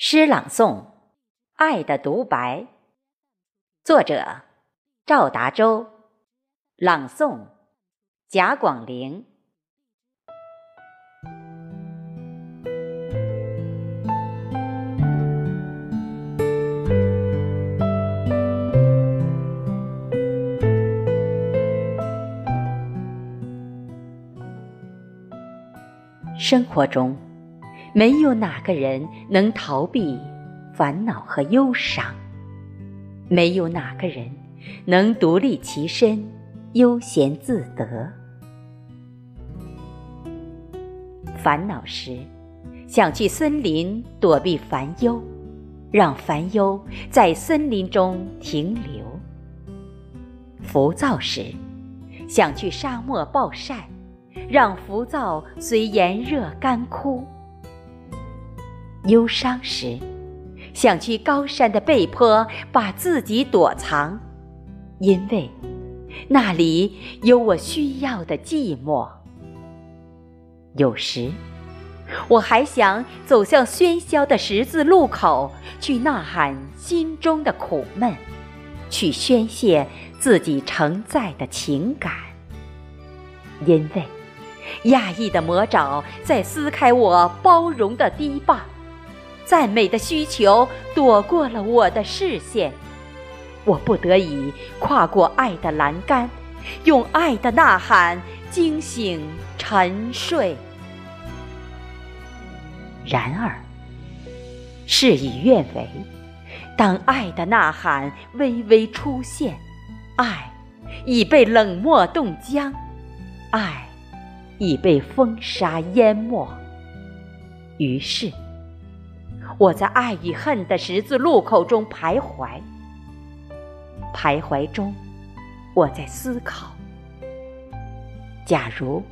诗朗诵《爱的独白》，作者赵达州，朗诵贾广玲。生活中，没有哪个人能逃避烦恼和忧伤，没有哪个人能独立其身，悠闲自得。烦恼时，想去森林躲避烦忧，让烦忧在森林中停留；浮躁时，想去沙漠暴晒，让浮躁随炎热干枯；忧伤时，想去高山的背坡把自己躲藏，因为那里有我需要的寂寞。有时我还想走向喧嚣的十字路口，去呐喊心中的苦闷，去宣泄自己承载的情感，因为压抑的魔爪在撕开我包容的堤坝，赞美的需求躲过了我的视线，我不得已跨过爱的栏杆，用爱的呐喊惊醒沉睡。然而事与愿违，当爱的呐喊微微出现，爱已被冷漠冻僵，爱已被风沙淹没。于是我在爱与恨的十字路口中徘徊，徘徊中我在思考，假如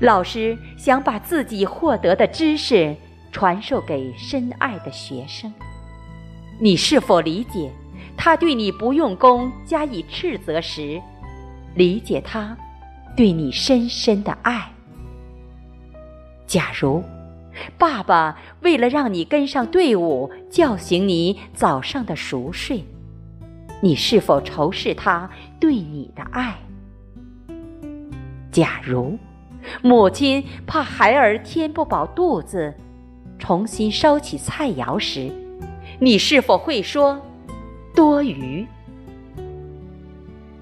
老师想把自己获得的知识传授给深爱的学生，你是否理解他对你不用功加以斥责时，理解他对你深深的爱？假如爸爸为了让你跟上队伍，叫醒你早上的熟睡，你是否仇视他对你的爱？假如母亲怕孩儿填不饱肚子，重新烧起菜肴时，你是否会说多余？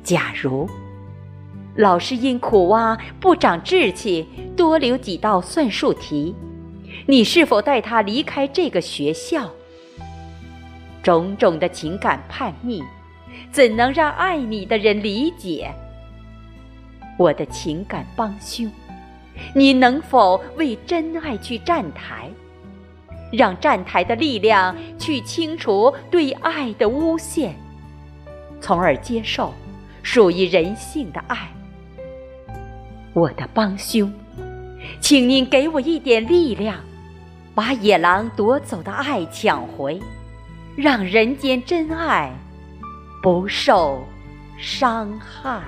假如老师因苦蛙不长志气，多留几道算术题，你是否带他离开这个学校？种种的情感叛逆，怎能让爱你的人理解？我的情感帮凶，你能否为真爱去站台，让站台的力量去清除对爱的诬陷，从而接受属于人性的爱？我的帮凶，请您给我一点力量，把野狼夺走的爱抢回，让人间真爱不受伤害。